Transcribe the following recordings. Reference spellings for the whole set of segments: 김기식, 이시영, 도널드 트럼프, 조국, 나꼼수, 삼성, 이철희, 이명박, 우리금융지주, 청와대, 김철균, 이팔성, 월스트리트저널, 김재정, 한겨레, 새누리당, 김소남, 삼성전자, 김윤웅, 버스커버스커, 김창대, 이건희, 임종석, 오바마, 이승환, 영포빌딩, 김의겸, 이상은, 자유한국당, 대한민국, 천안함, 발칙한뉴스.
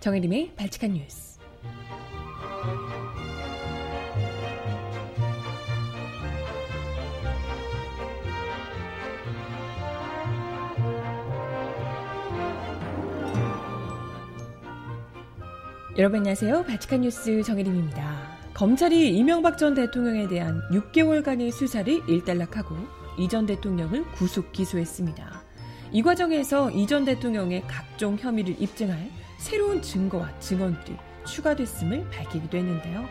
정혜림의 발칙한 뉴스. 여러분 안녕하세요. 발칙한 뉴스 정혜림입니다. 검찰이 이명박 전 대통령에 대한 6개월간의 수사를 일단락하고 이 전 대통령을 구속 기소했습니다. 이 과정에서 이 전 대통령의 각종 혐의를 입증할 새로운 증거와 증언들이 추가됐음을 밝히기도 했는데요.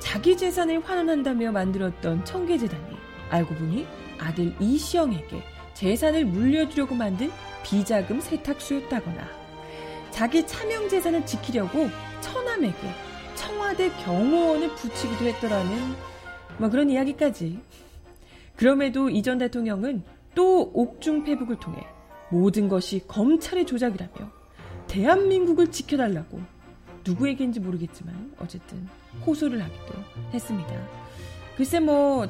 자기 재산을 환원한다며 만들었던 청계재단이 알고 보니 아들 이시형에게 재산을 물려주려고 만든 비자금 세탁수였다거나, 자기 차명 재산을 지키려고 처남에게 청와대 경호원을 붙이기도 했더라는 그런 이야기까지. 그럼에도 이 전 대통령은 또 옥중패북을 통해 모든 것이 검찰의 조작이라며 대한민국을 지켜달라고 누구에게인지 모르겠지만 어쨌든 호소를 하기도 했습니다. 글쎄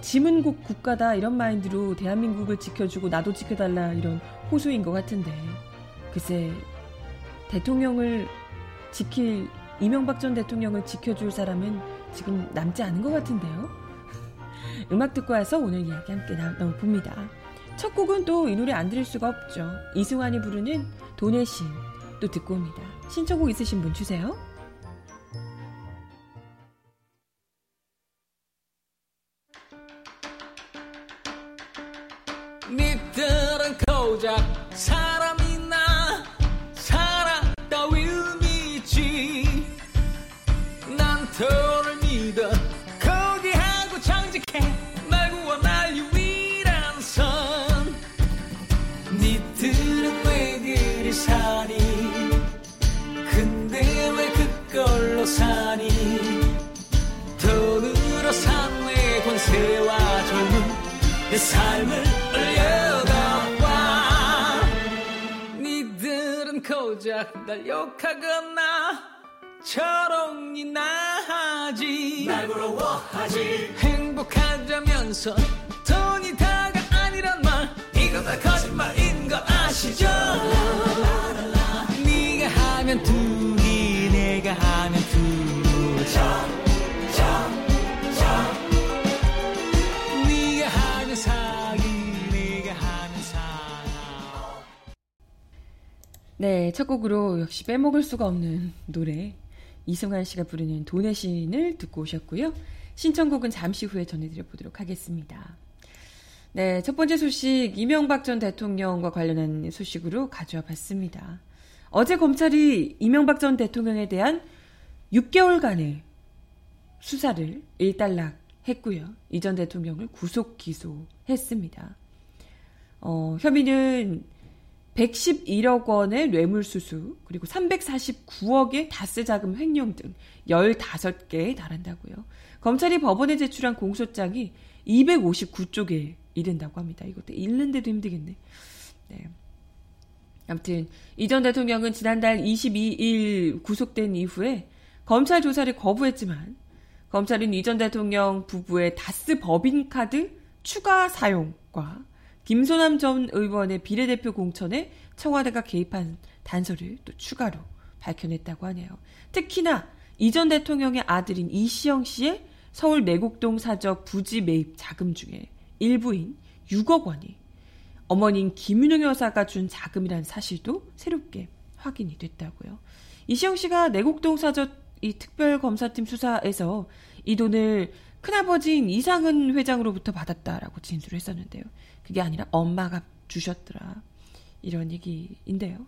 지문국 국가다 이런 마인드로 대한민국을 지켜주고 나도 지켜달라 이런 호소인 것 같은데, 글쎄 대통령을 지킬, 이명박 전 대통령을 지켜줄 사람은 지금 남지 않은 것 같은데요. 음악 듣고 와서 오늘 이야기 함께 나눠봅니다. 첫 곡은 또 이 노래 안 들을 수가 없죠. 이승환이 부르는 돈의 신, 또 듣고 옵니다. 신청곡 있으신 분 주세요. 니들은 고작 사람이나 돈을 믿어 거기하고 정직해 말고와 날 유일한 선. 니들은 왜 그리 사니? 근데 왜 그걸로 사니? 돈으로 산 내 권세와 좋은 내 삶을 올려다와. 니들은 고작 날 욕하거나 저롱이나 하지, 날 부러워하지. 행복하자면서 돈이 다가 아니란 말, 이건 다 거짓말인 거 아시죠? 라라라라라. 네가 하면 둘이, 내가 하면 둘, 점. 네가 하면 사기, 내가 하면 사랑. 네, 첫 곡으로 역시 빼먹을 수가 없는 노래 이승환 씨가 부르는 돈의 신을 듣고 오셨고요. 신청곡은 잠시 후에 전해드려보도록 하겠습니다. 네, 첫 번째 소식, 이명박 전 대통령과 관련한 소식으로 가져와 봤습니다. 어제 검찰이 이명박 전 대통령에 대한 6개월간의 수사를 일단락했고요. 이 전 대통령을 구속 기소했습니다. 혐의는 111억 원의 뇌물수수, 그리고 349억의 다스 자금 횡령 등 15개에 달한다고요. 검찰이 법원에 제출한 공소장이 259쪽에 이른다고 합니다. 이것도 읽는데도 힘들겠네. 네. 아무튼 이 전 대통령은 지난달 22일 구속된 이후에 검찰 조사를 거부했지만, 검찰은 이 전 대통령 부부의 다스 법인카드 추가 사용과 김소남 전 의원의 비례대표 공천에 청와대가 개입한 단서를 또 추가로 밝혀냈다고 하네요. 특히나 이 전 대통령의 아들인 이시영 씨의 서울 내곡동 사저 부지 매입 자금 중에 일부인 6억 원이 어머니인 김윤웅 여사가 준 자금이라는 사실도 새롭게 확인이 됐다고요. 이시영 씨가 내곡동 사저 이 특별검사팀 수사에서 이 돈을 큰아버지인 이상은 회장으로부터 받았다라고 진술을 했었는데요. 그게 아니라 엄마가 주셨더라, 이런 얘기인데요.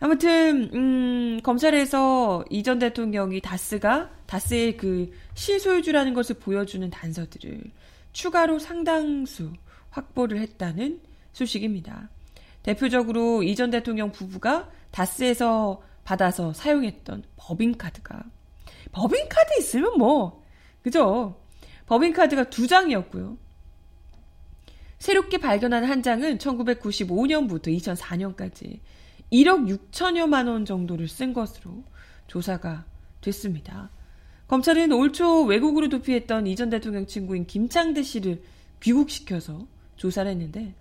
아무튼 검찰에서 이 전 대통령이 다스의 그 실소유주라는 것을 보여주는 단서들을 추가로 상당수 확보를 했다는 소식입니다. 대표적으로 이 전 대통령 부부가 다스에서 받아서 사용했던 법인카드 있으면 그죠? 법인카드가 2장이었고요. 새롭게 발견한 한 장은 1995년부터 2004년까지 1억 6천여만 원 정도를 쓴 것으로 조사가 됐습니다. 검찰은 올 초 외국으로 도피했던 이 전 대통령 친구인 김창대 씨를 귀국시켜서 조사를 했는데,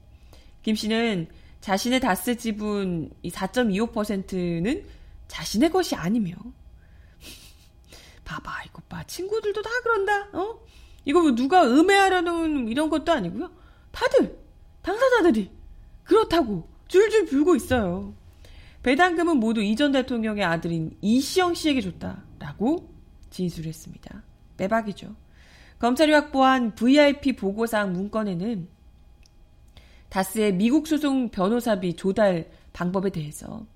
김 씨는 자신의 다스 지분 4.25%는 자신의 것이 아니며. 봐봐, 이거 봐. 친구들도 다 그런다. 어? 이거 누가 음해하려는 이런 것도 아니고요. 다들 당사자들이 그렇다고 줄줄 불고 있어요. 배당금은 모두 이전 대통령의 아들인 이시영 씨에게 줬다라고 진술했습니다. 빼박이죠. 검찰이 확보한 VIP 보고사항 문건에는 다스의 미국 소송 변호사비 조달 방법에 대해서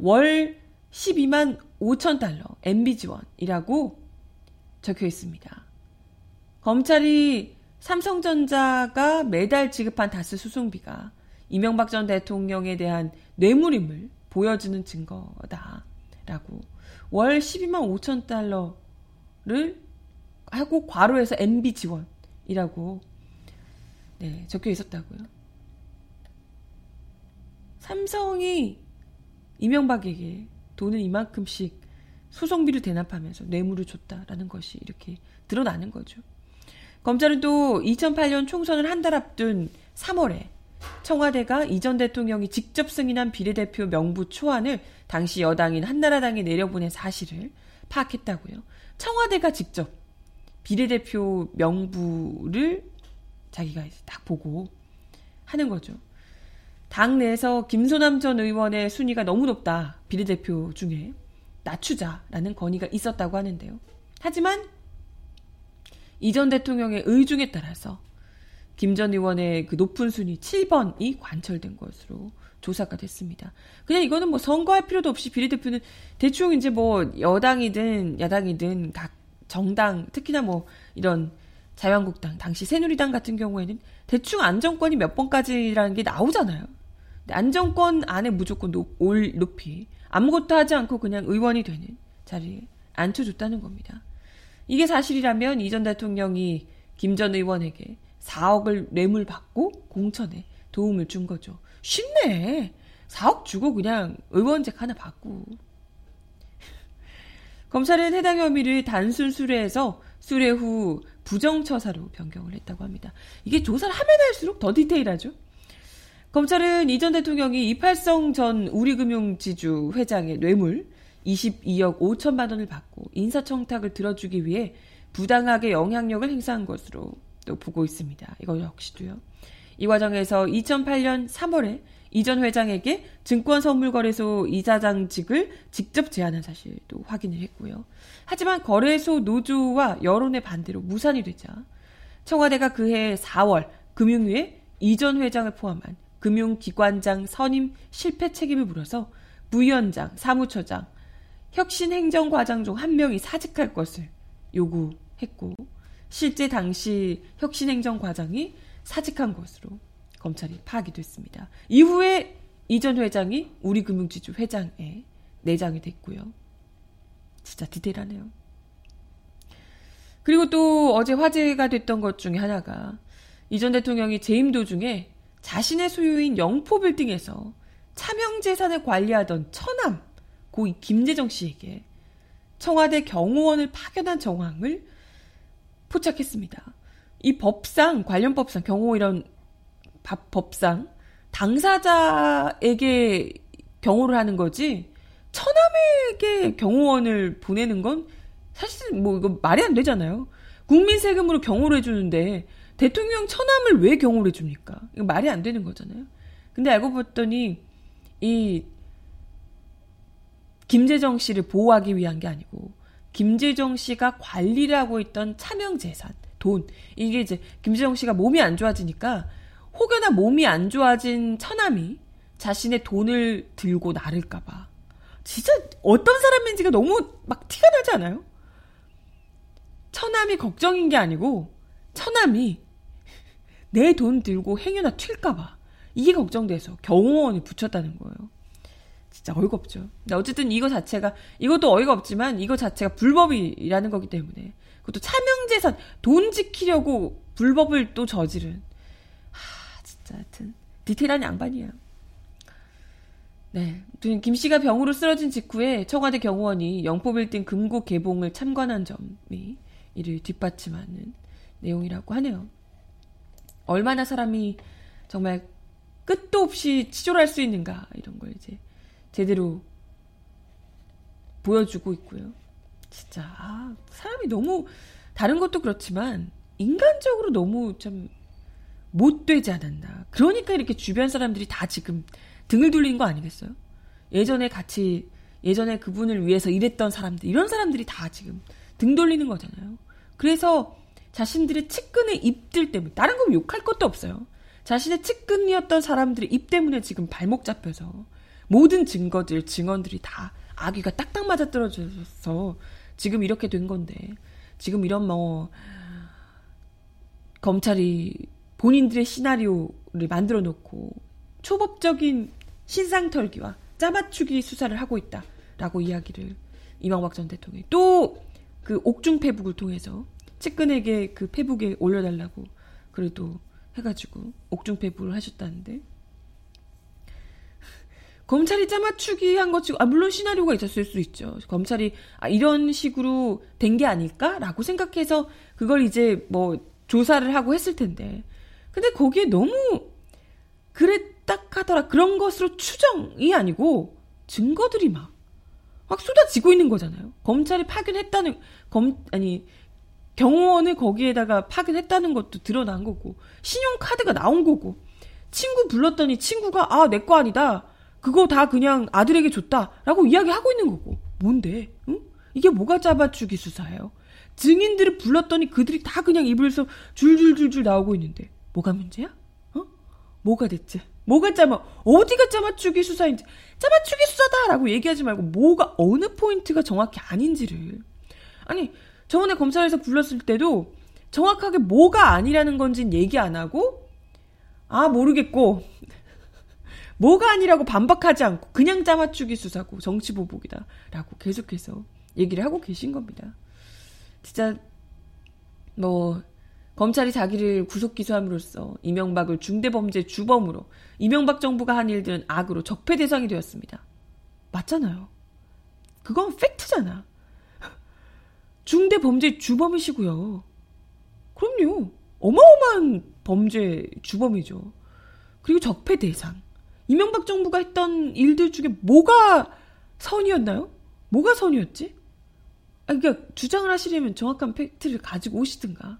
월 12만 5천 달러 MB 지원이라고 적혀 있습니다. 검찰이 삼성전자가 매달 지급한 다스 소송비가 이명박 전 대통령에 대한 뇌물임을 보여주는 증거다라고 월 12만 5천 달러를 하고 괄호에서 MB 지원이라고 네, 적혀 있었다고요. 삼성이 이명박에게 돈을 이만큼씩 소송비를 대납하면서 뇌물을 줬다라는 것이 이렇게 드러나는 거죠. 검찰은 또 2008년 총선을 한 달 앞둔 3월에 청와대가 이전 대통령이 직접 승인한 비례대표 명부 초안을 당시 여당인 한나라당에 내려보낸 사실을 파악했다고요. 청와대가 직접 비례대표 명부를 자기가 이제 딱 보고 하는 거죠. 당 내에서 김소남 전 의원의 순위가 너무 높다. 비례대표 중에 낮추자라는 건의가 있었다고 하는데요. 하지만 이전 대통령의 의중에 따라서 김 전 의원의 그 높은 순위 7번이 관철된 것으로 조사가 됐습니다. 그냥 이거는 뭐 선거할 필요도 없이 비례대표는 대충 이제 뭐 여당이든 야당이든 각 정당, 특히나 뭐 이런 자유한국당, 당시 새누리당 같은 경우에는 대충 안정권이 몇 번까지라는 게 나오잖아요. 근데 안정권 안에 무조건 높이 아무것도 하지 않고 그냥 의원이 되는 자리에 앉혀줬다는 겁니다. 이게 사실이라면 이전 대통령이 김 전 의원에게 4억을 뇌물 받고 공천에 도움을 준 거죠. 쉽네. 4억 주고 그냥 의원직 하나 받고. 검찰은 해당 혐의를 단순 수뢰에서 수뢰 후 부정처사로 변경을 했다고 합니다. 이게 조사를 하면 할수록 더 디테일하죠. 검찰은 이전 대통령이 이팔성 전 우리금융지주 회장의 뇌물 22억 5천만 원을 받고 인사청탁을 들어주기 위해 부당하게 영향력을 행사한 것으로 또 보고 있습니다. 이거 역시도요. 이 과정에서 2008년 3월에 이전 회장에게 증권선물거래소 이사장직을 직접 제안한 사실도 확인을 했고요. 하지만 거래소 노조와 여론의 반대로 무산이 되자 청와대가 그해 4월 금융위에 이전 회장을 포함한 금융기관장 선임 실패 책임을 물어서 부위원장, 사무처장, 혁신행정과장 중 한 명이 사직할 것을 요구했고 실제 당시 혁신행정과장이 사직한 것으로 검찰이 파악이 됐습니다. 이후에 이전 회장이 우리금융지주 회장에 내장이 됐고요. 진짜 디테일하네요. 그리고 또 어제 화제가 됐던 것 중에 하나가 이전 대통령이 재임 도중에 자신의 소유인 영포빌딩에서 차명재산을 관리하던 처남 고 김재정 씨에게 청와대 경호원을 파견한 정황을 포착했습니다. 이 법상, 관련 법상, 경호 이런 법상 당사자에게 경호를 하는 거지 처남에게 경호원을 보내는 건 사실 뭐 이거 말이 안 되잖아요. 국민 세금으로 경호를 해주는데 대통령 처남을 왜 경호를 해줍니까? 이거 말이 안 되는 거잖아요. 근데 알고 봤더니 이 김재정 씨를 보호하기 위한 게 아니고 김재정 씨가 관리를 하고 있던 차명재산, 돈 이게 이제 김재정 씨가 몸이 안 좋아지니까 혹여나 몸이 안 좋아진 처남이 자신의 돈을 들고 나를까봐. 진짜 어떤 사람인지가 너무 막 티가 나지 않아요? 처남이 걱정인 게 아니고 처남이 내 돈 들고 행여나 튈까봐. 이게 걱정돼서 경호원을 붙였다는 거예요. 진짜 어이가 없죠. 근데 어쨌든 이거 자체가, 이것도 어이가 없지만 이거 자체가 불법이라는 거기 때문에. 그것도 차명재산, 돈 지키려고 불법을 또 저지른. 하여튼 디테일한 양반이야. 네, 김 씨가 병으로 쓰러진 직후에 청와대 경호원이 영포빌딩 금고 개봉을 참관한 점이 이를 뒷받침하는 내용이라고 하네요. 얼마나 사람이 정말 끝도 없이 치졸할 수 있는가 이런 걸 이제 제대로 보여주고 있고요. 진짜 아, 사람이 너무 다른 것도 그렇지만 인간적으로 너무 참 못되지 않았나. 그러니까 이렇게 주변 사람들이 다 지금 등을 돌리는 거 아니겠어요? 예전에 같이 예전에 그분을 위해서 일했던 사람들 이런 사람들이 다 지금 등 돌리는 거잖아요. 그래서 자신들의 측근의 입들 때문에 다른 건 욕할 것도 없어요. 자신의 측근이었던 사람들의 입 때문에 지금 발목 잡혀서 모든 증거들, 증언들이 다 아귀가 딱딱 맞아떨어져서 지금 이렇게 된 건데 지금 이런 뭐 검찰이 본인들의 시나리오를 만들어 놓고 초법적인 신상털기와 짜맞추기 수사를 하고 있다라고 이야기를 이명박 전 대통령이 또 그 옥중 페북을 통해서 측근에게 그 페북에 올려달라고 그래도 해가지고 옥중 페북을 하셨다는데 검찰이 짜맞추기 한 것 치고 아 물론 시나리오가 있었을 수 있죠. 검찰이 아 이런 식으로 된 게 아닐까라고 생각해서 그걸 이제 뭐 조사를 하고 했을 텐데 근데 거기에 너무 그랬다 하더라 그런 것으로 추정이 아니고 증거들이 막 쏟아지고 있는 거잖아요. 검찰이 파견했다는 경호원을 거기에다가 파견했다는 것도 드러난 거고 신용카드가 나온 거고 친구 불렀더니 친구가 아 내 거 아니다 그거 다 그냥 아들에게 줬다라고 이야기하고 있는 거고 뭔데? 응? 이게 뭐가 잡아주기 수사예요? 증인들을 불렀더니 그들이 다 그냥 입에서 줄줄줄줄 나오고 있는데 뭐가 문제야? 어? 뭐가 됐지? 뭐가 어디가 짜맞추기 수사인지 짜맞추기 수사다라고 얘기하지 말고 뭐가 어느 포인트가 정확히 아닌지를 아니 저번에 검찰에서 불렀을 때도 정확하게 뭐가 아니라는 건지는 얘기 안 하고 아 모르겠고 뭐가 아니라고 반박하지 않고 그냥 짜맞추기 수사고 정치보복이다 라고 계속해서 얘기를 하고 계신 겁니다. 진짜 뭐 검찰이 자기를 구속기소함으로써 이명박을 중대범죄 주범으로 이명박 정부가 한 일들은 악으로 적폐 대상이 되었습니다. 맞잖아요. 그건 팩트잖아. 중대범죄 주범이시고요. 그럼요. 어마어마한 범죄 주범이죠. 그리고 적폐 대상. 이명박 정부가 했던 일들 중에 뭐가 선이었나요? 뭐가 선이었지? 그러니까 주장을 하시려면 정확한 팩트를 가지고 오시든가.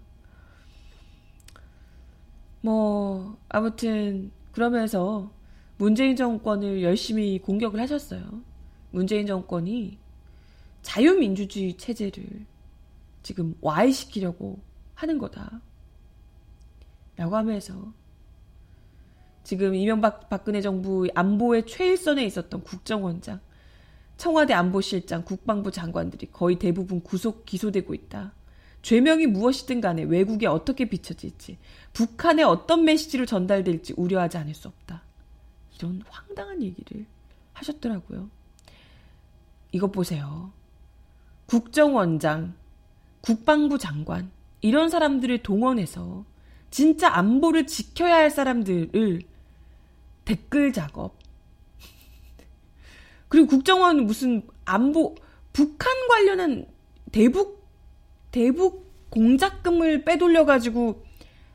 뭐 아무튼 그러면서 문재인 정권을 열심히 공격을 하셨어요. 문재인 정권이 자유민주주의 체제를 지금 와해시키려고 하는 거다 라고 하면서 지금 이명박 박근혜 정부의 안보의 최일선에 있었던 국정원장 청와대 안보실장, 국방부 장관들이 거의 대부분 구속, 기소되고 있다. 죄명이 무엇이든 간에 외국에 어떻게 비춰질지, 북한에 어떤 메시지로 전달될지 우려하지 않을 수 없다. 이런 황당한 얘기를 하셨더라고요. 이것 보세요. 국정원장, 국방부 장관 이런 사람들을 동원해서 진짜 안보를 지켜야 할 사람들을 댓글 작업, 그리고 국정원 무슨 안보 북한 관련한 대북 공작금을 빼돌려가지고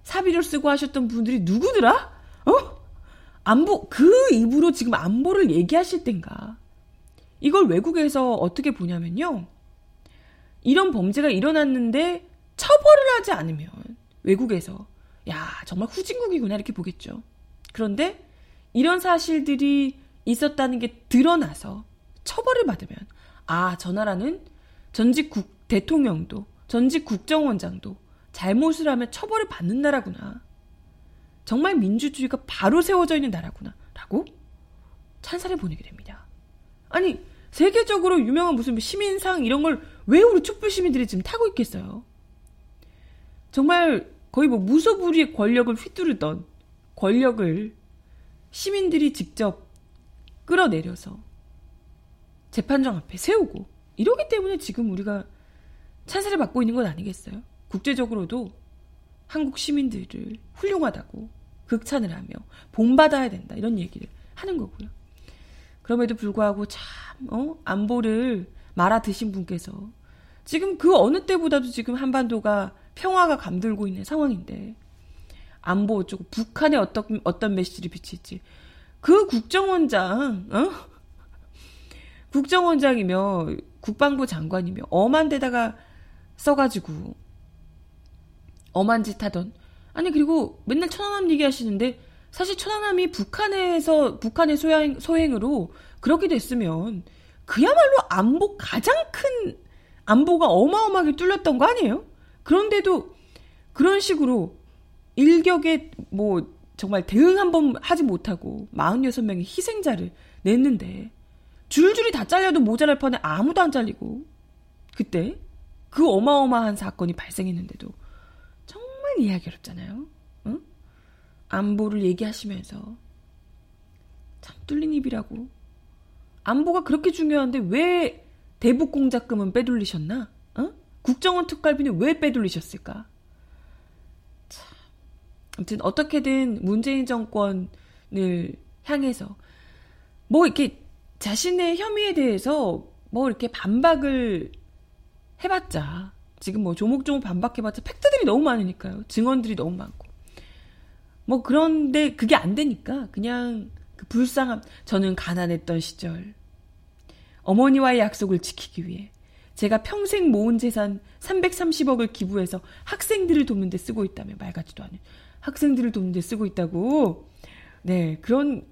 사비를 쓰고 하셨던 분들이 누구더라? 어? 안보 그 입으로 지금 안보를 얘기하실 땐가? 이걸 외국에서 어떻게 보냐면요. 이런 범죄가 일어났는데 처벌을 하지 않으면 외국에서 야 정말 후진국이구나 이렇게 보겠죠. 그런데 이런 사실들이 있었다는 게 드러나서 처벌을 받으면 아, 저 나라는 전직 대통령도 전직 국정원장도 잘못을 하면 처벌을 받는 나라구나. 정말 민주주의가 바로 세워져 있는 나라구나. 라고 찬사를 보내게 됩니다. 아니, 세계적으로 유명한 무슨 시민상 이런 걸 왜 우리 촛불 시민들이 지금 타고 있겠어요? 정말 거의 뭐 무소불위의 권력을 휘두르던 권력을 시민들이 직접 끌어내려서 재판정 앞에 세우고 이러기 때문에 지금 우리가 찬사를 받고 있는 건 아니겠어요? 국제적으로도 한국 시민들을 훌륭하다고 극찬을 하며 본받아야 된다 이런 얘기를 하는 거고요. 그럼에도 불구하고 참 안보를 말아드신 분께서 지금 그 어느 때보다도 지금 한반도가 평화가 감돌고 있는 상황인데 안보 어쩌고 북한에 어떤 메시지를 비칠지 그 국정원장이며 국방부 장관이며 엄한 데다가 써가지고 엄한 짓 하던. 아니 그리고 맨날 천안함 얘기하시는데 사실 천안함이 북한의 소행으로 그렇게 됐으면 그야말로 안보 가장 큰 안보가 어마어마하게 뚫렸던 거 아니에요? 그런데도 그런 식으로 일격에 뭐 정말 대응 한번 하지 못하고 46명의 희생자를 냈는데 줄줄이 다 잘려도 모자랄 판에 아무도 안 잘리고 그때 그 어마어마한 사건이 발생했는데도 정말 이해하기 어렵잖아요. 응? 안보를 얘기하시면서 참 뚫린 입이라고. 안보가 그렇게 중요한데 왜 대북공작금은 빼돌리셨나? 어? 국정원 특갈비는 왜 빼돌리셨을까? 참. 아무튼 어떻게든 문재인 정권을 향해서 뭐 이렇게 자신의 혐의에 대해서 뭐 이렇게 반박을 해봤자 지금 뭐 조목조목 반박해봤자 팩트들이 너무 많으니까요. 증언들이 너무 많고 뭐 그런데 그게 안 되니까 그냥 그 불쌍함. 저는 가난했던 시절 어머니와의 약속을 지키기 위해 제가 평생 모은 재산 330억을 기부해서 학생들을 돕는 데 쓰고 있다며. 말 같지도 않은 학생들을 돕는 데 쓰고 있다고. 네, 그런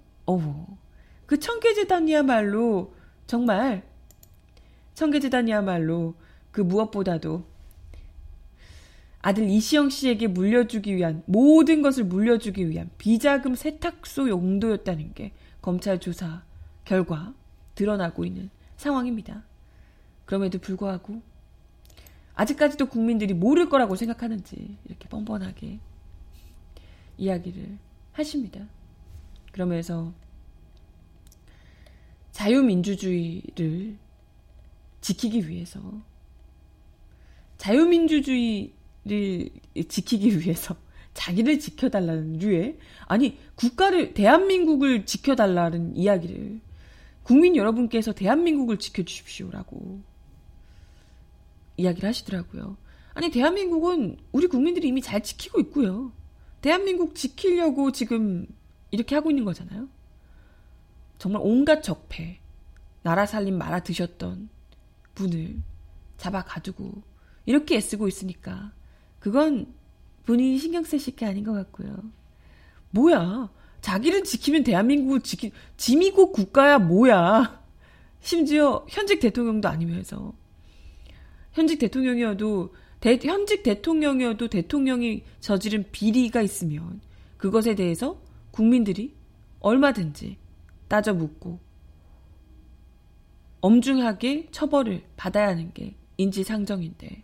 그 청계재단이야말로 정말 그 무엇보다도 아들 이시영 씨에게 물려주기 위한 모든 것을 물려주기 위한 비자금 세탁소 용도였다는 게 검찰 조사 결과 드러나고 있는 상황입니다. 그럼에도 불구하고 아직까지도 국민들이 모를 거라고 생각하는지 이렇게 뻔뻔하게 이야기를 하십니다. 그러면서 자유민주주의를 지키기 위해서 자기를 지켜달라는 류의, 아니 국가를, 대한민국을 지켜달라는 이야기를, 국민 여러분께서 대한민국을 지켜주십시오라고 이야기를 하시더라고요. 아니 대한민국은 우리 국민들이 이미 잘 지키고 있고요. 대한민국 지키려고 지금 이렇게 하고 있는 거잖아요. 정말 온갖 적폐, 나라 살림 말아 드셨던 분을 잡아 가두고 이렇게 애쓰고 있으니까 그건 본인이 신경 쓰실 게 아닌 것 같고요. 뭐야, 자기를 지키면 대한민국을 지미고 국가야 뭐야. 심지어 현직 대통령도 아니면서, 현직 대통령이어도 대통령이 저지른 비리가 있으면 그것에 대해서 국민들이 얼마든지 따져 묻고 엄중하게 처벌을 받아야 하는 게 인지상정인데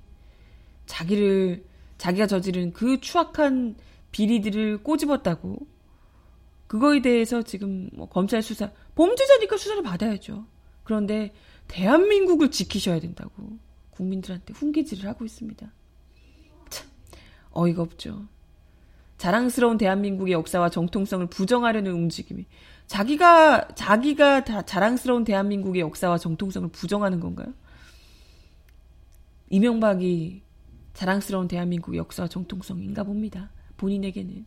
자기가 저지른 그 추악한 비리들을 꼬집었다고 그거에 대해서 지금 뭐 검찰 수사, 범죄자니까 수사를 받아야죠. 그런데 대한민국을 지키셔야 된다고 국민들한테 훈계질을 하고 있습니다. 참 어이가 없죠. 자랑스러운 대한민국의 역사와 정통성을 부정하려는 움직임이, 자기가 다 자랑스러운 대한민국의 역사와 정통성을 부정하는 건가요? 이명박이 자랑스러운 대한민국 역사와 정통성인가 봅니다. 본인에게는.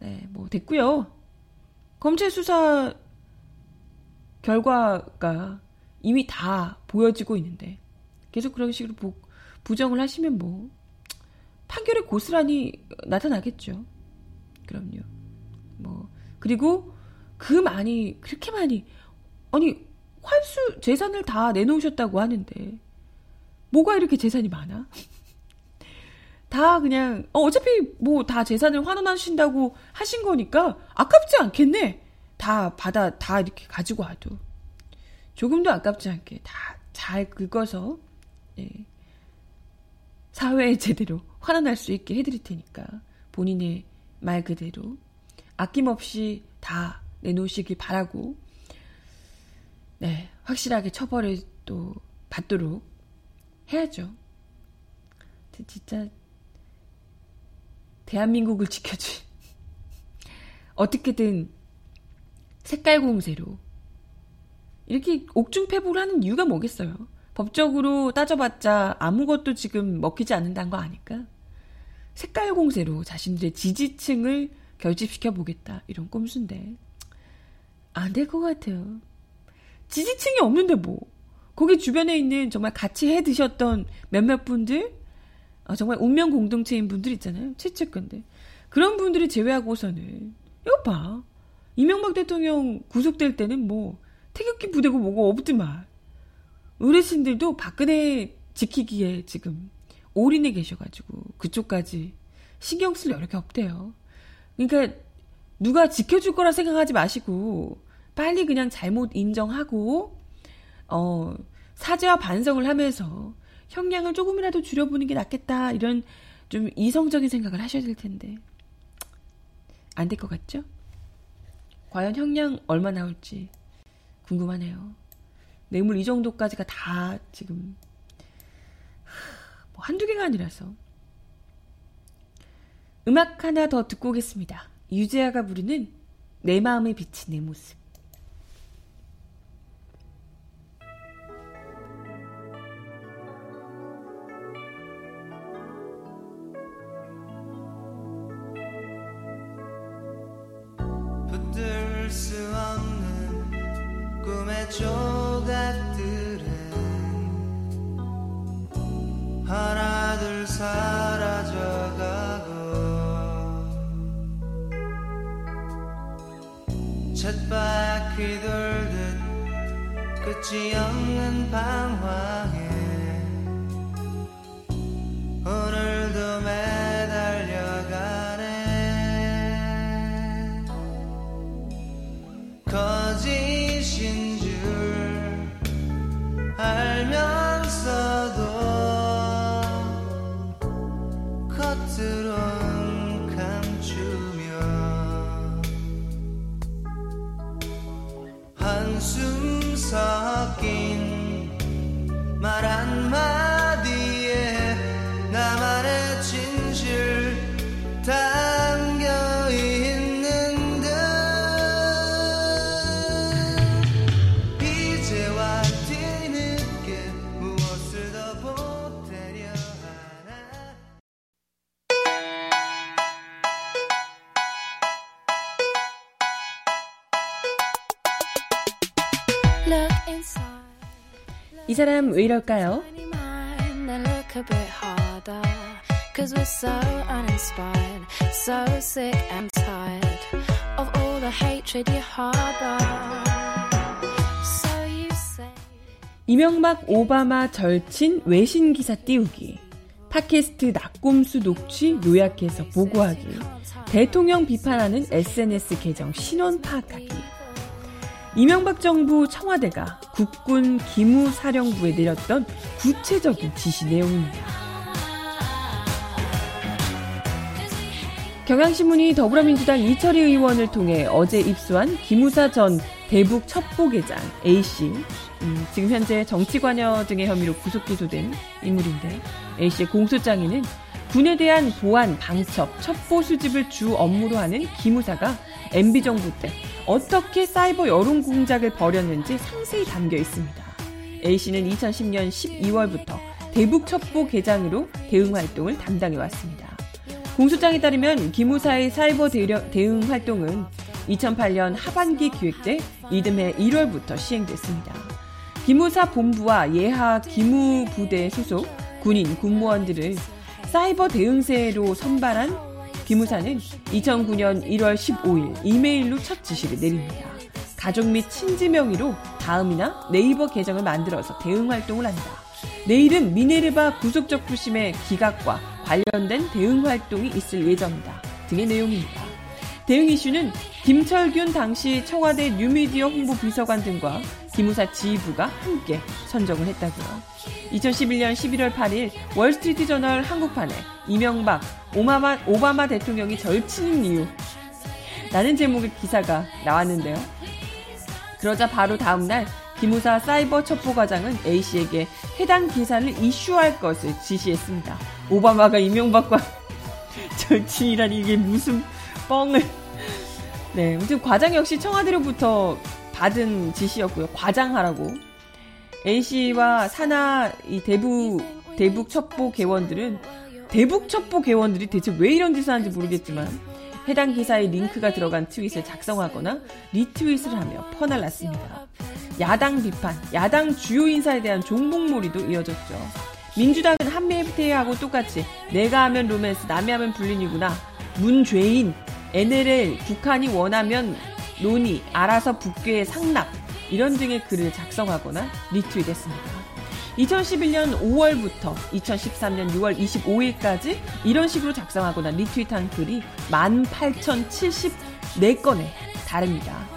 네, 뭐 됐고요. 검찰 수사 결과가 이미 다 보여지고 있는데 계속 그런 식으로 부정을 하시면 뭐 판결에 고스란히 나타나겠죠. 그럼요. 뭐 그리고 그렇게 많이 아니 환수 재산을 다 내놓으셨다고 하는데 뭐가 이렇게 재산이 많아? 다 그냥 어차피 뭐 다 재산을 환원하신다고 하신 거니까 아깝지 않겠네. 다 이렇게 가지고 와도 조금도 아깝지 않게 다 잘 긁어서 사회에 제대로 환원할 수 있게 해드릴 테니까 본인의 말 그대로 아낌없이 다 내놓으시길 바라고, 네, 확실하게 처벌을 또 받도록 해야죠. 진짜 대한민국을 지켜줄 어떻게든 색깔 공세로 이렇게 옥중패복을 하는 이유가 뭐겠어요. 법적으로 따져봤자 아무것도 지금 먹히지 않는다는 거 아니까 색깔 공세로 자신들의 지지층을 결집시켜 보겠다 이런 꼼수인데 안 될 것 같아요. 지지층이 없는데 거기 주변에 있는 정말 같이 해 드셨던 몇몇 분들, 정말 운명 공동체인 분들 있잖아요. 최측근들. 그런 분들이 제외하고서는, 이거 봐. 이명박 대통령 구속될 때는 뭐, 태극기 부대고 뭐고 없더만. 어르신들도 박근혜 지키기에 지금 올인해 계셔가지고, 그쪽까지 신경 쓸 여력이 없대요. 그러니까, 누가 지켜줄 거라 생각하지 마시고, 빨리 그냥 잘못 인정하고, 사죄와 반성을 하면서, 형량을 조금이라도 줄여보는 게 낫겠다, 이런 좀 이성적인 생각을 하셔야 될 텐데. 안 될 것 같죠? 과연 형량 얼마 나올지 궁금하네요. 뇌물 이 정도까지가 다 지금 뭐 한두 개가 아니라서. 음악 하나 더 듣고 오겠습니다. 유재하가 부르는 내 마음에 비친 내 모습. 조각들은 하나둘 사라져가고 쳇바퀴 돌듯 끝이 없는 방황에 오늘도 매달려가네. 거짓인 알면서도 겉으론 감추며 한숨 섞인 말 한마디에 나만의 진실 담겨 있는 듯 이제와 이 사람 왜 이럴까요? 이명박 오바마 절친 외신 기사 띄우기, 팟캐스트 나꼼수 녹취 요약해서 보고하기, 대통령 비판하는 SNS 계정 신원 파악하기. 이명박 정부 청와대가 국군 기무사령부에 내렸던 구체적인 지시 내용입니다. 경향신문이 더불어민주당 이철희 의원을 통해 어제 입수한 기무사 전 대북 첩보계장 A씨, 지금 현재 정치관여 등의 혐의로 구속 기소된 인물인데, A씨의 공소장에는 군에 대한 보안, 방첩, 첩보 수집을 주 업무로 하는 기무사가 MB정부 때 어떻게 사이버 여론 공작을 벌였는지 상세히 담겨 있습니다. A씨는 2010년 12월부터 대북 첩보 계장으로 대응 활동을 담당해 왔습니다. 공소장에 따르면 기무사의 사이버 대응 활동은 2008년 하반기 기획돼 이듬해 1월부터 시행됐습니다. 기무사 본부와 예하 기무부대 소속 군인 군무원들을 사이버 대응세로 선발한 기무사는 2009년 1월 15일 이메일로 첫 지시를 내립니다. 가족 및 친지 명의로 다음이나 네이버 계정을 만들어서 대응 활동을 한다. 내일은 미네르바 구속적 부심의 기각과 관련된 대응 활동이 있을 예정이다. 등의 내용입니다. 대응 이슈는 김철균 당시 청와대 뉴미디어 홍보 비서관 등과 기무사 지휘부가 함께 선정을 했다고요. 2011년 11월 8일 월스트리트저널 한국판에 이명박, 오바마 대통령이 절친인 이유 라는 제목의 기사가 나왔는데요. 그러자 바로 다음날 기무사 사이버 첩보과장은 A씨에게 해당 기사를 이슈할 것을 지시했습니다. 오바마가 이명박과 절친이라니 이게 무슨 뻥을. 네, 지금 과장 역시 청와대로부터 받은 지시였고요. 과장하라고. A씨와 산하 이 대북 첩보 계원들이 대체 왜 이런 짓을 하는지 모르겠지만 해당 기사에 링크가 들어간 트윗을 작성하거나 리트윗을 하며 퍼날랐습니다. 야당 비판, 야당 주요 인사에 대한 종북몰이도 이어졌죠. 민주당은 한미FTA하고 똑같이 내가 하면 로맨스, 남이 하면 불륜이구나. 문죄인, NLL, 북한이 원하면 논의, 알아서 북괴의 상납 이런 등의 글을 작성하거나 리트윗했습니다. 2011년 5월부터 2013년 6월 25일까지 이런 식으로 작성하거나 리트윗한 글이 18,074건에 달합니다.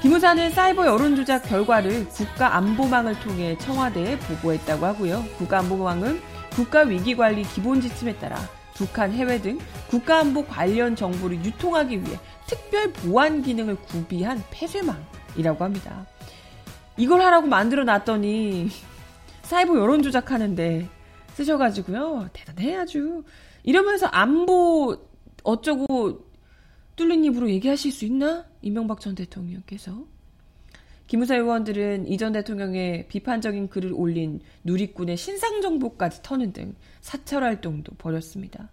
기무사는 사이버 여론조작 결과를 국가안보망을 통해 청와대에 보고했다고 하고요. 국가안보망은 국가위기관리 기본지침에 따라 북한 해외 등 국가안보 관련 정보를 유통하기 위해 특별 보안 기능을 구비한 폐쇄망이라고 합니다. 이걸 하라고 만들어놨더니 사이버 여론 조작하는데 쓰셔가지고요. 대단해 아주. 이러면서 안보 어쩌고 뚫린 입으로 얘기하실 수 있나? 이명박 전 대통령께서. 기무사 의원들은 이 전 대통령의 비판적인 글을 올린 누리꾼의 신상정보까지 터는 등 사찰활동도 벌였습니다.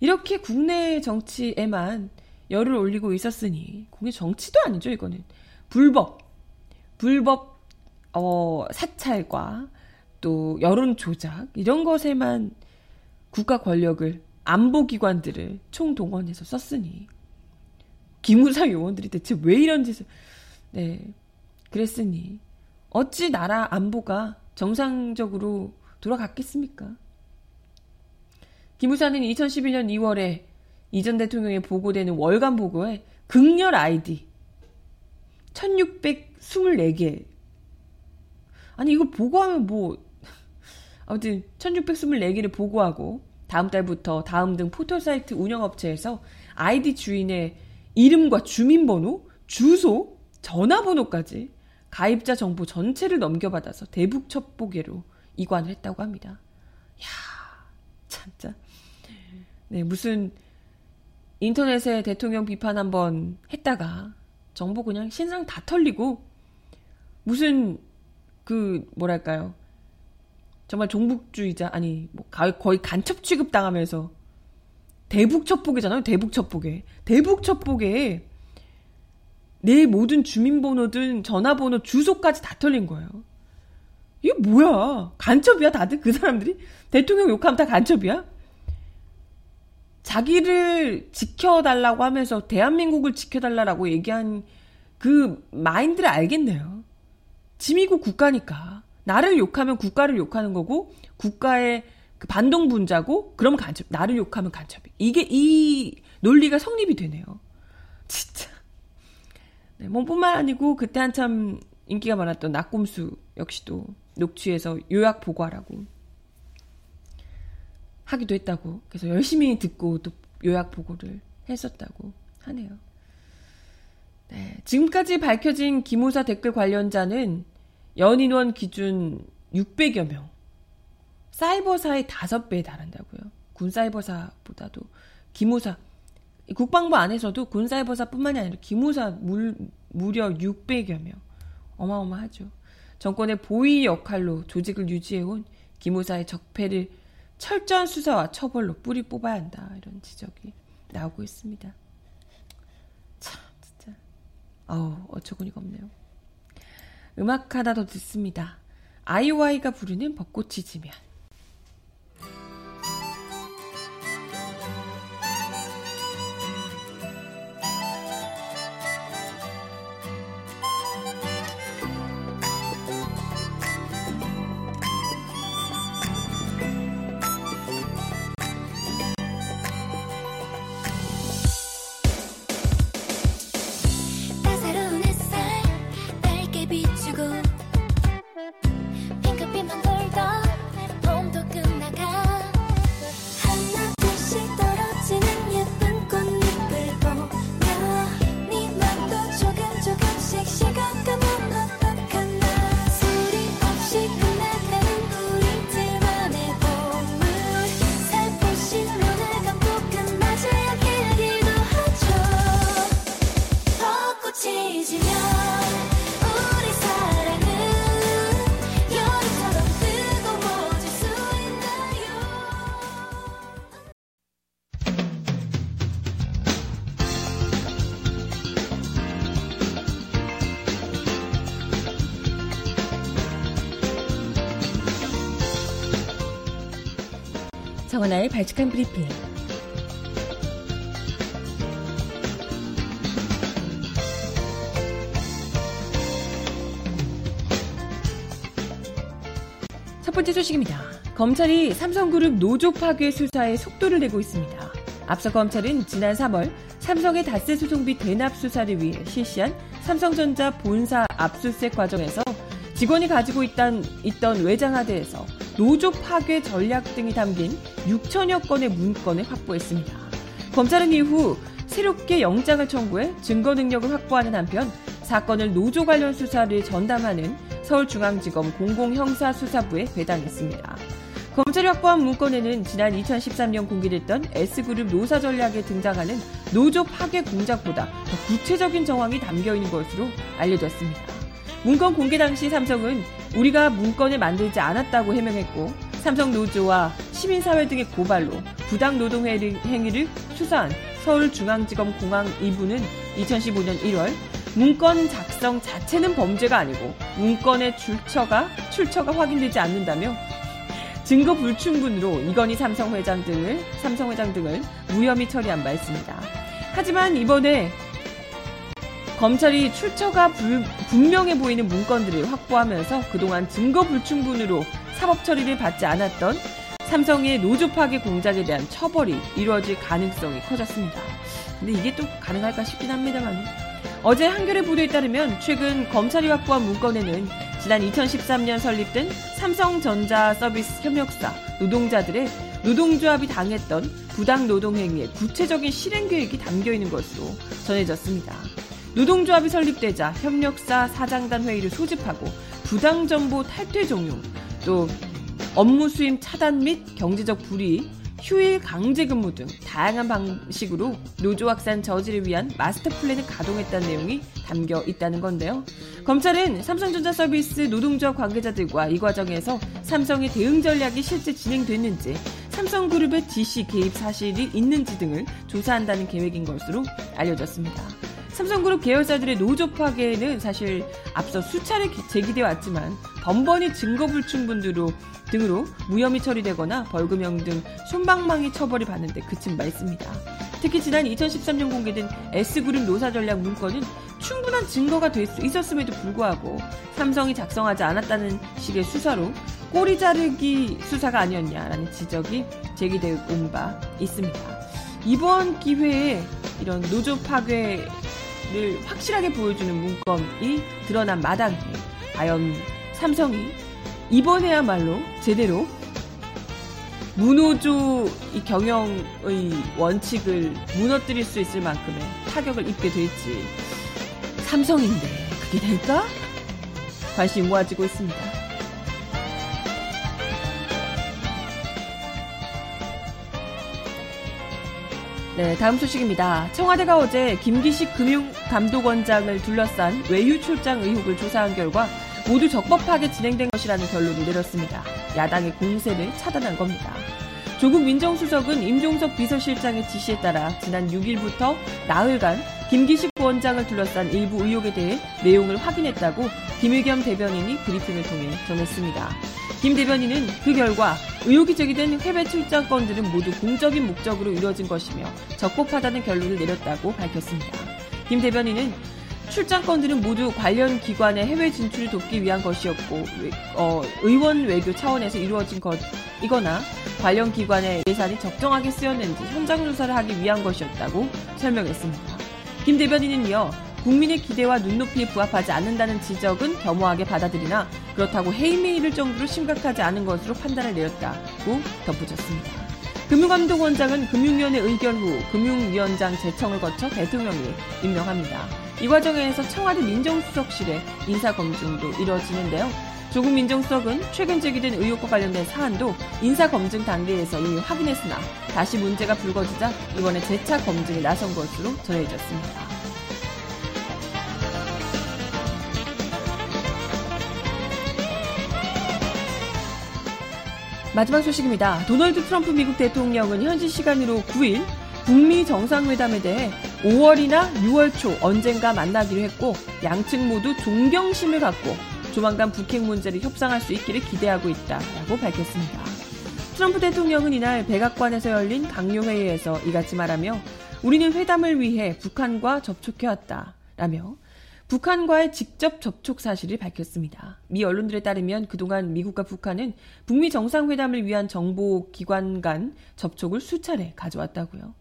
이렇게 국내 정치에만 열을 올리고 있었으니 그게 정치도 아니죠. 이거는 불법 사찰과 또 여론조작 이런 것에만 국가 권력을 안보기관들을 총동원해서 썼으니 기무사 요원들이 대체 왜 이런 짓을 그랬으니 어찌 나라 안보가 정상적으로 돌아갔겠습니까? 기무사는 2011년 2월에 이 전 대통령에 보고되는 월간 보고에 극렬 아이디 1624개. 아니 이거 보고하면 아무튼 1624개를 보고하고 다음 달부터 다음 등 포털사이트 운영업체에서 아이디 주인의 이름과 주민번호, 주소, 전화번호까지 가입자 정보 전체를 넘겨받아서 대북첩보계로 이관을 했다고 합니다. 이야, 참짜. 무슨 인터넷에 대통령 비판 한번 했다가 정보 그냥 신상 다 털리고 무슨 정말 종북주의자 거의 간첩 취급 당하면서 대북첩보계잖아요. 대북첩보계에 내 모든 주민번호든 전화번호 주소까지 다 털린 거예요. 이게 뭐야? 간첩이야 다들? 그 사람들이? 대통령 욕하면 다 간첩이야? 자기를 지켜달라고 하면서 대한민국을 지켜달라고 얘기한 그 마인드를 알겠네요. 지미고 국가니까. 나를 욕하면 국가를 욕하는 거고 국가의 그 반동분자고 그럼 간첩. 나를 욕하면 간첩이. 이게 이 논리가 성립이 되네요. 진짜. 뿐만 아니고 그때 한참 인기가 많았던 나꼼수 역시도 녹취해서 요약 보고하라고 하기도 했다고. 그래서 열심히 듣고 또 요약 보고를 했었다고 하네요. 지금까지 밝혀진 기무사 댓글 관련자는 연인원 기준 600여 명. 사이버사의 5배에 달한다고요. 군사이버사보다도 기무사. 국방부 안에서도 군사이버사뿐만이 아니라 기무사 무려 600여 명. 어마어마하죠. 정권의 보위 역할로 조직을 유지해온 기무사의 적폐를 철저한 수사와 처벌로 뿌리 뽑아야 한다. 이런 지적이 나오고 있습니다. 참 진짜 어처구니가 없네요. 음악 하나 더 듣습니다. 아이오아이가 부르는 벚꽃이 지면. 지면 우리 사랑은 김건아의 발칙한 브리핑. 첫 번째 소식입니다. 검찰이 삼성그룹 노조 파괴 수사에 속도를 내고 있습니다. 앞서 검찰은 지난 3월 삼성의 닷새 소송비 대납 수사를 위해 실시한 삼성전자 본사 압수수색 과정에서 직원이 가지고 있던 외장하드에서 노조 파괴 전략 등이 담긴 6천여 건의 문건을 확보했습니다. 검찰은 이후 새롭게 영장을 청구해 증거 능력을 확보하는 한편 사건을 노조 관련 수사를 전담하는 서울중앙지검 공공형사수사부에 배당했습니다. 검찰이 확보한 문건에는 지난 2013년 공개됐던 S그룹 노사 전략에 등장하는 노조 파괴 공작보다 더 구체적인 정황이 담겨있는 것으로 알려졌습니다. 문건 공개 당시 삼성은 우리가 문건을 만들지 않았다고 해명했고 삼성 노조와 시민사회 등의 고발로 부당 노동 행위를 수사한 서울중앙지검 공항 2부는 2015년 1월 문건 작성 자체는 범죄가 아니고 문건의 출처가 확인되지 않는다며 증거 불충분으로 이건희 삼성 회장 등을 무혐의 처리한 바 있습니다. 하지만 이번에 검찰이 출처가 분명해 보이는 문건들을 확보하면서 그동안 증거 불충분으로 사법 처리를 받지 않았던 삼성의 노조 파괴 공작에 대한 처벌이 이루어질 가능성이 커졌습니다. 근데 이게 또 가능할까 싶긴 합니다만 어제 한겨레 보도에 따르면 최근 검찰이 확보한 문건에는 지난 2013년 설립된 삼성전자 서비스 협력사 노동자들의 노동조합이 당했던 부당 노동 행위의 구체적인 실행 계획이 담겨있는 것으로 전해졌습니다. 노동조합이 설립되자 협력사 사장단 회의를 소집하고 부당 정보 탈퇴 종용, 또 업무 수임 차단 및 경제적 불이익, 휴일 강제 근무 등 다양한 방식으로 노조 확산 저지를 위한 마스터 플랜을 가동했다는 내용이 담겨 있다는 건데요. 검찰은 삼성전자 서비스 노동조합 관계자들과 이 과정에서 삼성의 대응 전략이 실제 진행됐는지, 삼성그룹의 지시 개입 사실이 있는지 등을 조사한다는 계획인 것으로 알려졌습니다. 삼성그룹 계열사들의 노조 파괴는 사실 앞서 수차례 제기되어 왔지만 번번이 증거불충분으로 등으로 무혐의 처리되거나 벌금형 등 솜방망이 처벌이 받는데 그친 바 있습니다. 특히 지난 2013년 공개된 S그룹 노사전략 문건은 충분한 증거가 될 수 있었음에도 불구하고 삼성이 작성하지 않았다는 식의 수사로 꼬리 자르기 수사가 아니었냐라는 지적이 제기되어 온 바 있습니다. 이번 기회에 이런 노조 파괴 확실하게 보여주는 문건이 드러난 마당에 과연 삼성이 이번에야말로 제대로 무노조 경영의 원칙을 무너뜨릴 수 있을 만큼의 타격을 입게 될지, 삼성인데 그게 될까? 관심이 모아지고 있습니다. 네, 다음 소식입니다. 청와대가 어제 김기식 금융감독원장을 둘러싼 외유 출장 의혹을 조사한 결과 모두 적법하게 진행된 것이라는 결론을 내렸습니다. 야당의 공세를 차단한 겁니다. 조국 민정수석은 임종석 비서실장의 지시에 따라 지난 6일부터 나흘간 김기식 원장을 둘러싼 일부 의혹에 대해 내용을 확인했다고 김의겸 대변인이 브리핑을 통해 전했습니다. 김 대변인은 그 결과 의혹이 제기된 해외 출장 건들은 모두 공적인 목적으로 이루어진 것이며 적법하다는 결론을 내렸다고 밝혔습니다. 김 대변인은 출장 건들은 모두 관련 기관의 해외 진출을 돕기 위한 것이었고 의원 외교 차원에서 이루어진 것이거나 관련 기관의 예산이 적정하게 쓰였는지 현장 조사를 하기 위한 것이었다고 설명했습니다. 김 대변인은 이어 국민의 기대와 눈높이에 부합하지 않는다는 지적은 겸허하게 받아들이나 그렇다고 해임에 이를 정도로 심각하지 않은 것으로 판단을 내렸다고 덧붙였습니다. 금융감독원장은 금융위원회 의결 후 금융위원장 제청을 거쳐 대통령이 임명합니다. 이 과정에서 청와대 민정수석실의 인사검증도 이뤄지는데요. 조국 민정수석은 최근 제기된 의혹과 관련된 사안도 인사검증 단계에서 이미 확인했으나 다시 문제가 불거지자 이번에 재차 검증에 나선 것으로 전해졌습니다. 마지막 소식입니다. 도널드 트럼프 미국 대통령은 현지 시간으로 9일 북미 정상회담에 대해 5월이나 6월 초 언젠가 만나기로 했고 양측 모두 존경심을 갖고 조만간 북핵 문제를 협상할 수 있기를 기대하고 있다라고 밝혔습니다. 트럼프 대통령은 이날 백악관에서 열린 강요회의에서 이같이 말하며 우리는 회담을 위해 북한과 접촉해왔다라며 북한과의 직접 접촉 사실을 밝혔습니다. 미 언론들에 따르면 그동안 미국과 북한은 북미 정상회담을 위한 정보기관 간 접촉을 수차례 가져왔다고요.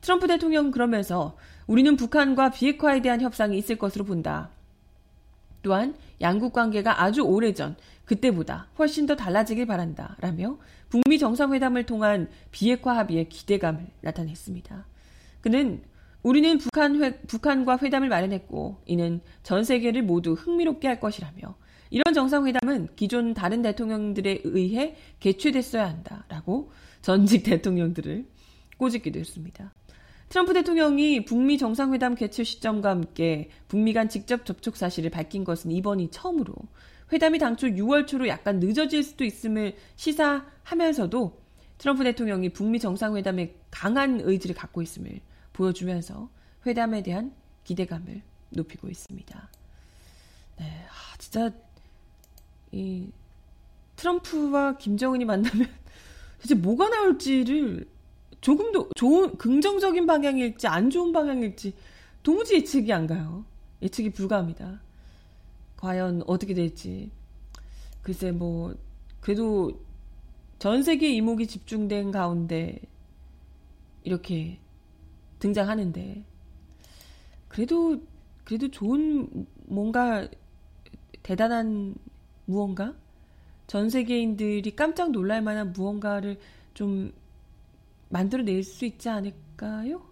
트럼프 대통령은 그러면서 우리는 북한과 비핵화에 대한 협상이 있을 것으로 본다. 또한 양국 관계가 아주 오래전 그때보다 훨씬 더 달라지길 바란다라며 북미 정상회담을 통한 비핵화 합의의 기대감을 나타냈습니다. 그는 우리는 북한과 회담을 마련했고 이는 전 세계를 모두 흥미롭게 할 것이라며 이런 정상회담은 기존 다른 대통령들에 의해 개최됐어야 한다라고 전직 대통령들을 꼬집기도 했습니다. 트럼프 대통령이 북미 정상회담 개최 시점과 함께 북미 간 직접 접촉 사실을 밝힌 것은 이번이 처음으로 회담이 당초 6월 초로 약간 늦어질 수도 있음을 시사하면서도 트럼프 대통령이 북미 정상회담에 강한 의지를 갖고 있음을 보여주면서 회담에 대한 기대감을 높이고 있습니다. 네, 진짜 이 트럼프와 김정은이 만나면 도대체 뭐가 나올지를 조금도 좋은 긍정적인 방향일지 안 좋은 방향일지 도무지 예측이 안 가요. 예측이 불가합니다. 과연 어떻게 될지 글쎄 뭐 그래도 전 세계 이목이 집중된 가운데 이렇게 등장하는데 그래도 좋은 뭔가 대단한 무언가 전 세계인들이 깜짝 놀랄 만한 무언가를 좀 만들어낼 수 있지 않을까요?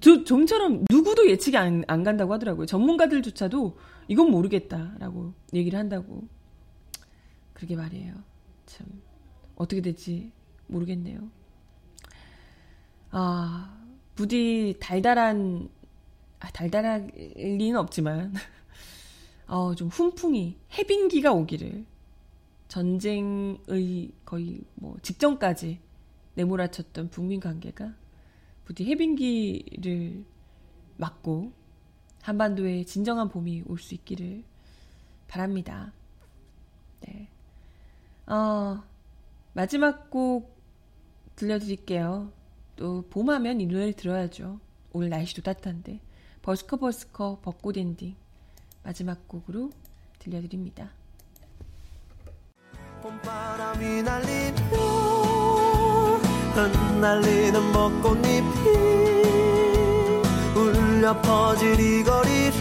좀처럼 누구도 예측이 안 간다고 하더라고요. 전문가들조차도 이건 모르겠다라고 얘기를 한다고. 그러게 말이에요. 참 어떻게 될지 모르겠네요. 아 부디 달달할 리는 없지만 좀 훈풍이 해빙기가 오기를 전쟁의 거의 뭐 직전까지 내몰아쳤던 북미 관계가 부디 해빙기를 맞고 한반도에 진정한 봄이 올 수 있기를 바랍니다. 네. 마지막 곡 들려드릴게요. 또 봄하면 이 노래를 들어야죠. 오늘 날씨도 따뜻한데 버스커버스커 벚꽃 엔딩 마지막 곡으로 들려드립니다. 봄바람이 날리며 흩날리는 벚꽃잎이 울려 퍼질 이 거리를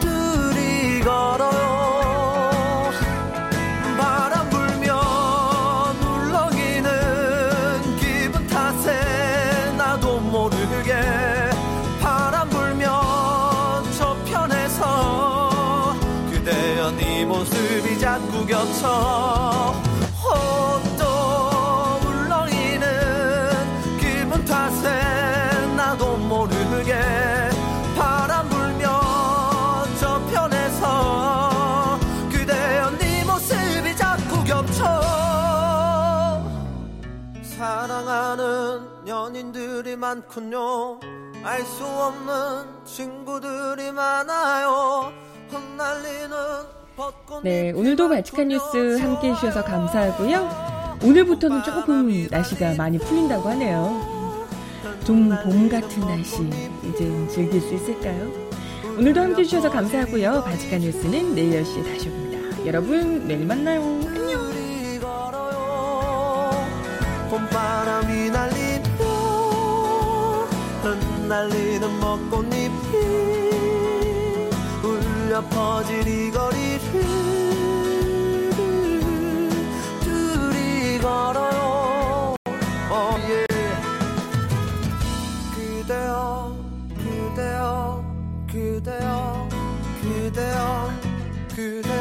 둘이 걸어요. 자꾸 겹쳐 헛도 울렁이는 기분 탓에 나도 모르게 바람 불며 저편에서 그대여 네 모습이 자꾸 겹쳐 사랑하는 연인들이 많군요. 알 수 없는 친구들이 많아요. 흩날리는 네, 오늘도 발칙한 뉴스 함께 해주셔서 감사하고요. 오늘부터는 조금 날씨가 많이 풀린다고 하네요. 좀 봄 같은 날씨 이제 즐길 수 있을까요? 오늘도 함께 해주셔서 감사하고요. 발칙한 뉴스는 내일 10시에 다시 옵니다. 여러분 내일 만나요. 안녕. 봄바람이 날리며 흩날리는 벚꽃잎이 퍼질 이 거리를 둘이 걸어요. Oh, yeah. 그대여 그대여 그대여 그대여 그대여